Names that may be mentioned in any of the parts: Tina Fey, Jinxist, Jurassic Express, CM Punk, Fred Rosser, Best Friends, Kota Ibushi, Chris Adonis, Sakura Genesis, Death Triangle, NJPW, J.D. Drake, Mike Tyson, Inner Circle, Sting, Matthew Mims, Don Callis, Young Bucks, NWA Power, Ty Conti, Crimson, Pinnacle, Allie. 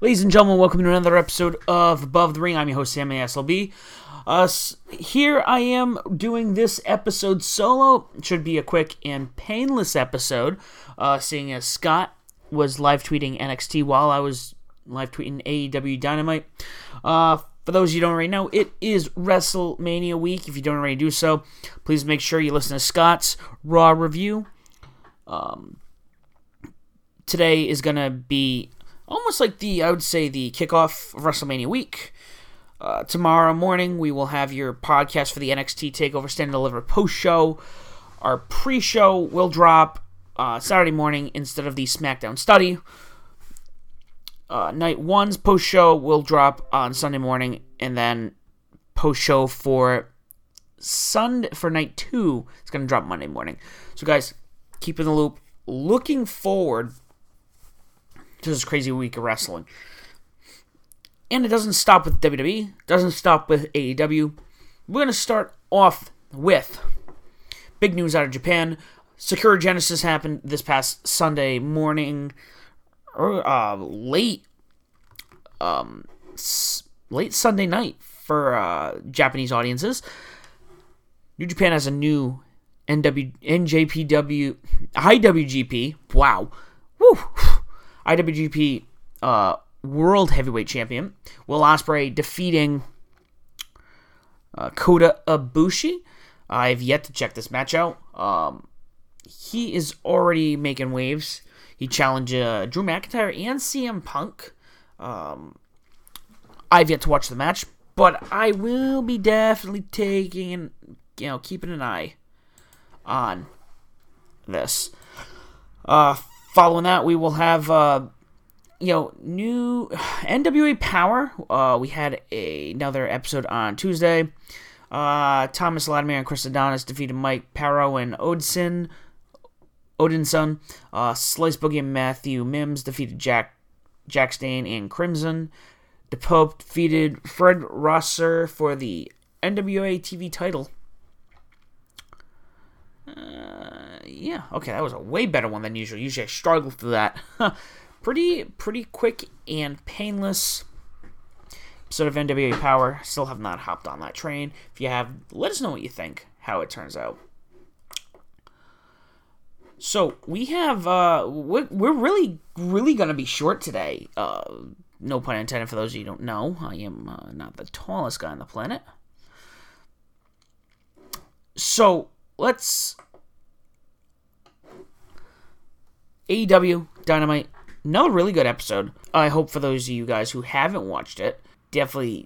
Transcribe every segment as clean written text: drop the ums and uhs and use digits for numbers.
Ladies and gentlemen, welcome to another episode of Above the Ring. I'm your host, Sam ASLB. Here I am doing this episode solo. It should be a quick and painless episode, seeing as Scott was live tweeting NXT while I was live tweeting AEW Dynamite. For those of you who don't already know, it is WrestleMania week. If you don't already do so, please make sure you listen to Scott's Raw review. Today is going to be almost like the kickoff of WrestleMania week. Tomorrow morning, we will have your podcast for the NXT TakeOver Stand and Deliver post-show. Our pre-show will drop Saturday morning instead of the SmackDown study. Night 1's post-show will drop on Sunday morning, and then post-show for Night 2 is going to drop Monday morning. So guys, keep in the loop. Looking forward to this crazy week of wrestling. And it doesn't stop with WWE. It doesn't stop with AEW. We're going to start off with big news out of Japan. Sakura Genesis happened this past Sunday morning, or late Sunday night for Japanese audiences. New Japan has a new NJPW, IWGP. Wow. Woo! IWGP World Heavyweight Champion, Will Ospreay, defeating Kota Ibushi. I've yet to check this match out. He is already making waves. He challenged Drew McIntyre and CM Punk. I've yet to watch the match, but I will be definitely keeping an eye on this. Following that, we will have, new NWA Power. We had another episode on Tuesday. Thomas Latimer and Chris Adonis defeated Mike Parrow and Odinson. Slice Boogie and Matthew Mims defeated Jack Stane and Crimson. The Pope defeated Fred Rosser for the NWA TV title. That was a way better one than usual. Usually I struggle through that. pretty quick and painless episode of NWA Power. Still have not hopped on that train. If you have, let us know what you think, how it turns out. So we have, we're really, really going to be short today. No pun intended for those of you who don't know. I am not the tallest guy on the planet. So, AEW Dynamite, another really good episode. I hope for those of you guys who haven't watched it, definitely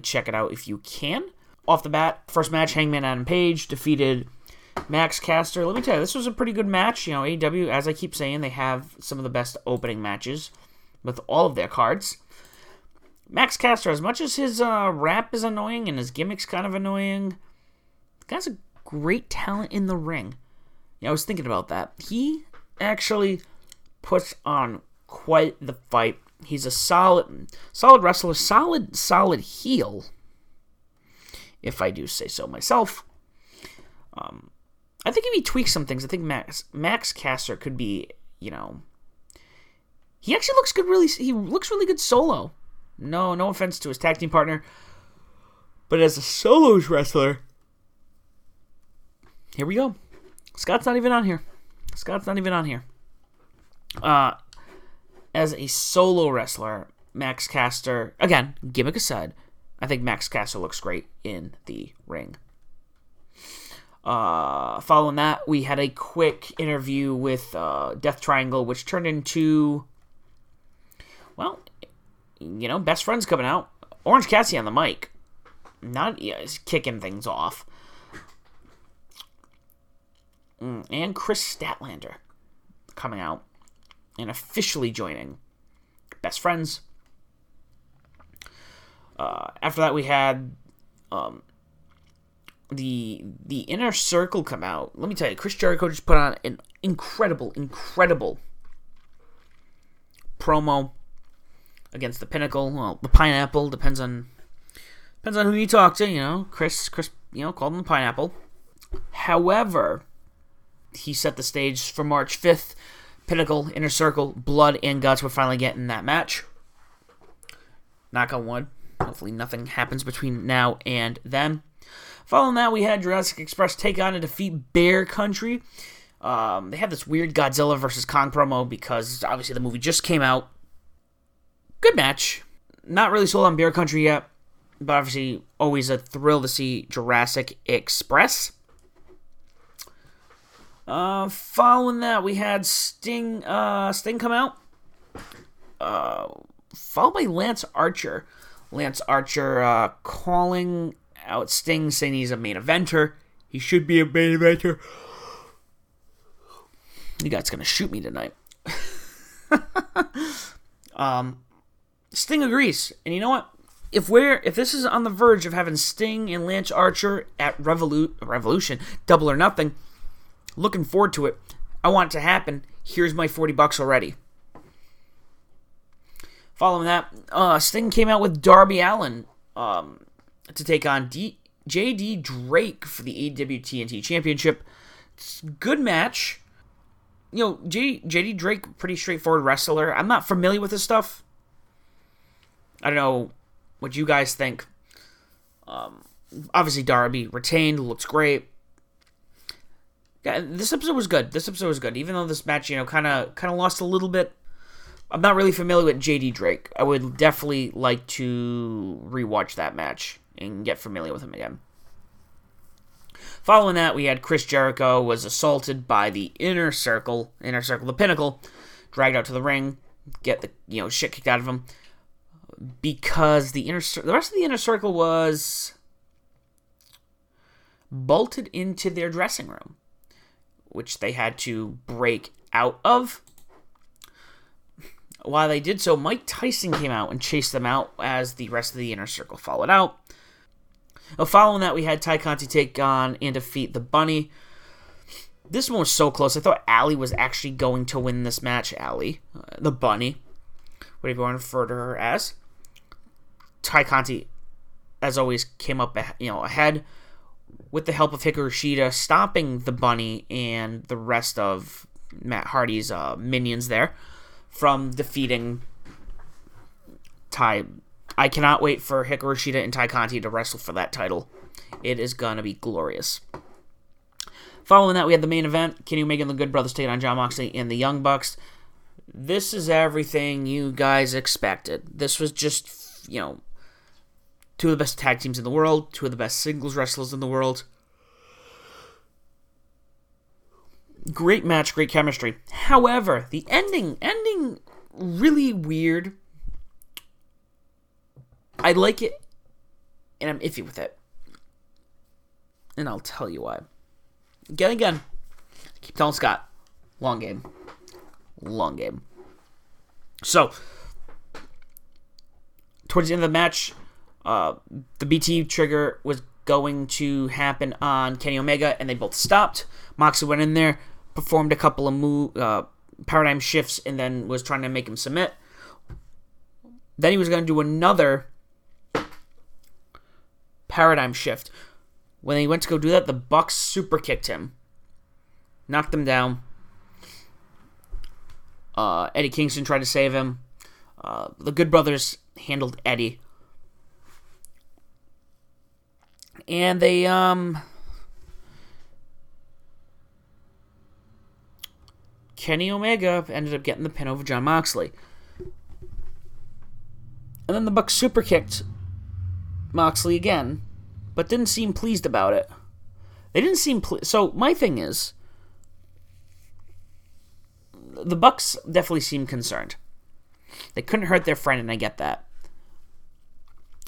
check it out if you can. Off the bat, first match, Hangman Adam Page defeated Max Caster. Let me tell you, this was a pretty good match. You know, AEW, as I keep saying, they have some of the best opening matches with all of their cards. Max Caster, as much as his rap is annoying and his gimmick's kind of annoying, the guy's a great talent in the ring. Yeah, I was thinking about that. He actually puts on quite the fight. He's a solid wrestler, solid heel, if I do say so myself. I think if he tweaks some things, I think Max Caster could be, He actually looks good. He looks really good solo. No offense to his tag team partner, but as a solo wrestler, here we go. Scott's not even on here. As a solo wrestler, Max Caster, again, gimmick aside, I think Max Caster looks great in the ring. Following that, we had a quick interview with Death Triangle, which turned into, well, you know, Best Friends coming out. Orange Cassidy on the mic. He's kicking things off. And Chris Statlander coming out and officially joining Best Friends. After that, we had the Inner Circle come out. Let me tell you, Chris Jericho just put on an incredible promo against the Pinnacle. Well, the Pineapple, depends on who you talk to. You know, Chris, you know, called him the Pineapple. However, he set the stage for March 5th. Pinnacle, Inner Circle, Blood and Guts. We're finally getting that match. Knock on wood. Hopefully nothing happens between now and then. Following that, we had Jurassic Express take on and defeat Bear Country. They had this weird Godzilla vs. Kong promo because obviously the movie just came out. Good match. Not really sold on Bear Country yet, but obviously always a thrill to see Jurassic Express. Following that, we had Sting come out, followed by Lance Archer. Lance Archer calling out Sting, saying he's a main eventer. He should be a main eventer. You guys gonna shoot me tonight. Sting agrees, and you know what? If this is on the verge of having Sting and Lance Archer at Revolution, Double or Nothing. Looking forward to it. I want it to happen. Here's my $40 already. Following that, Sting came out with Darby Allin to take on J.D. Drake for the AEW TNT Championship. It's a good match. You know, J.D. Drake, pretty straightforward wrestler. I'm not familiar with his stuff. I don't know what you guys think. Obviously, Darby retained, looks great. Yeah, this episode was good. Even though this match, you know, kind of lost a little bit. I'm not really familiar with J.D. Drake. I would definitely like to rewatch that match and get familiar with him again. Following that, we had Chris Jericho was assaulted by the Inner Circle, the Pinnacle, dragged out to the ring, get the, you know, shit kicked out of him because the rest of the Inner Circle was bolted into their dressing room, which they had to break out of. While they did so, Mike Tyson came out and chased them out as the rest of the Inner Circle followed out. Now, following that, we had Ty Conti take on and defeat the Bunny. This one was so close. I thought Allie was actually going to win this match. Allie, the Bunny, whatever you want to refer to her as. Ty Conti, as always, came up, you know, ahead, with the help of Hikaru Shida, stopping the Bunny and the rest of Matt Hardy's minions there from defeating Ty. I cannot wait for Hikaru Shida and Ty Conti to wrestle for that title. It is going to be glorious. Following that, we had the main event. Kenny Omega and the Good Brothers taking on Jon Moxley and the Young Bucks. This is everything you guys expected. This was just, you know, two of the best tag teams in the world, two of the best singles wrestlers in the world. Great match, great chemistry. However, the ending really weird. I like it, and I'm iffy with it. And I'll tell you why. Again, I keep telling Scott, long game. So, towards the end of the match, the BT trigger was going to happen on Kenny Omega, and they both stopped. Moxley went in there, performed a couple of paradigm shifts, and then was trying to make him submit. Then he was going to do another paradigm shift. When he went to go do that, the Bucks super kicked him, knocked him down. Eddie Kingston tried to save him. The Good Brothers handled Eddie. And they, Kenny Omega ended up getting the pin over Jon Moxley. And then the Bucks super kicked Moxley again, but didn't seem pleased about it. They didn't seem pleased. So my thing is, the Bucks definitely seemed concerned. They couldn't hurt their friend, and I get that.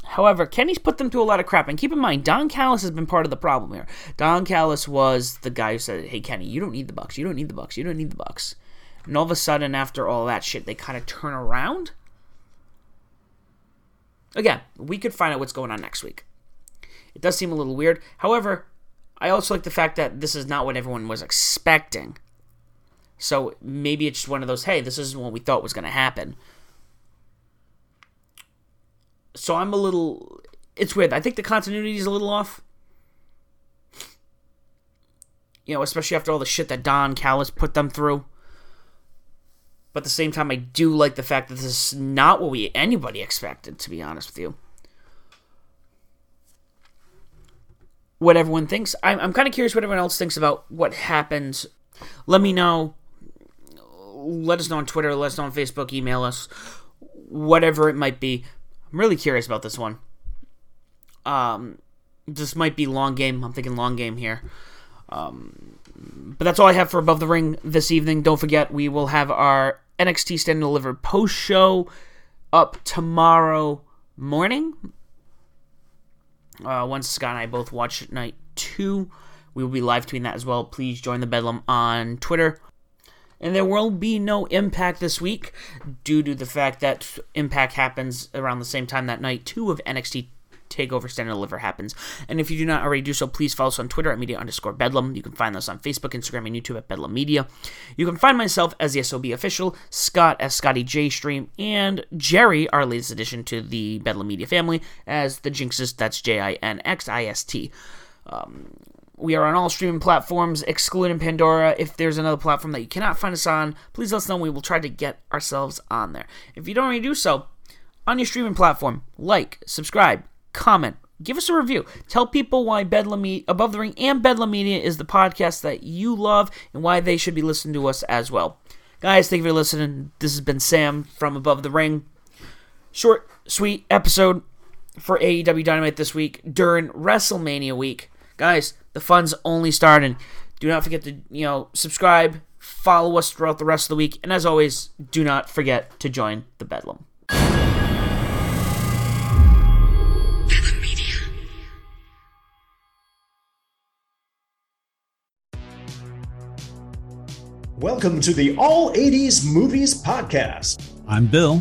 However, Kenny's put them through a lot of crap. And keep in mind, Don Callis has been part of the problem here. Don Callis was the guy who said, hey, Kenny, you don't need the Bucks. You don't need the Bucks. You don't need the Bucks. And all of a sudden, after all that shit, they kind of turn around. Again, we could find out what's going on next week. It does seem a little weird. However, I also like the fact that this is not what everyone was expecting. So maybe it's just one of those, hey, this isn't what we thought was going to happen. So I'm a little... It's weird. I think the continuity is a little off. You know, especially after all the shit that Don Callis put them through. But at the same time, I do like the fact that this is not what anybody expected, to be honest with you. What everyone thinks. I'm kind of curious what everyone else thinks about what happens. Let me know. Let us know on Twitter. Let us know on Facebook. Email us. Whatever it might be. I'm really curious about this one. This might be long game. I'm thinking long game here. But that's all I have for Above the Ring this evening. Don't forget, we will have our NXT Stand and Deliver post show up tomorrow morning. Once Scott and I both watch night 2, we will be live tweeting that as well. Please join the Bedlam on Twitter. And there will be no Impact this week due to the fact that Impact happens around the same time that night 2 of NXT TakeOver Stand and Deliver happens. And if you do not already do so, please follow us on Twitter at media_bedlam. You can find us on Facebook, Instagram, and YouTube at Bedlam Media. You can find myself as the SOB official, Scott as Scotty J Stream, and Jerry, our latest addition to the Bedlam Media family, as the Jinxist. That's JINXIST. We are on all streaming platforms, excluding Pandora. If there's another platform that you cannot find us on, please let us know. We will try to get ourselves on there. If you don't already do so, on your streaming platform, like, subscribe, comment, give us a review. Tell people why Above the Ring and Bedlam Media is the podcast that you love and why they should be listening to us as well. Guys, thank you for listening. This has been Sam from Above the Ring. Short, sweet episode for AEW Dynamite this week during WrestleMania week. Guys, the fun's only starting. Do not forget to, subscribe, follow us throughout the rest of the week, and as always, do not forget to join the Bedlam. Bedlam Media. Welcome to the All 80s Movies Podcast. I'm Bill.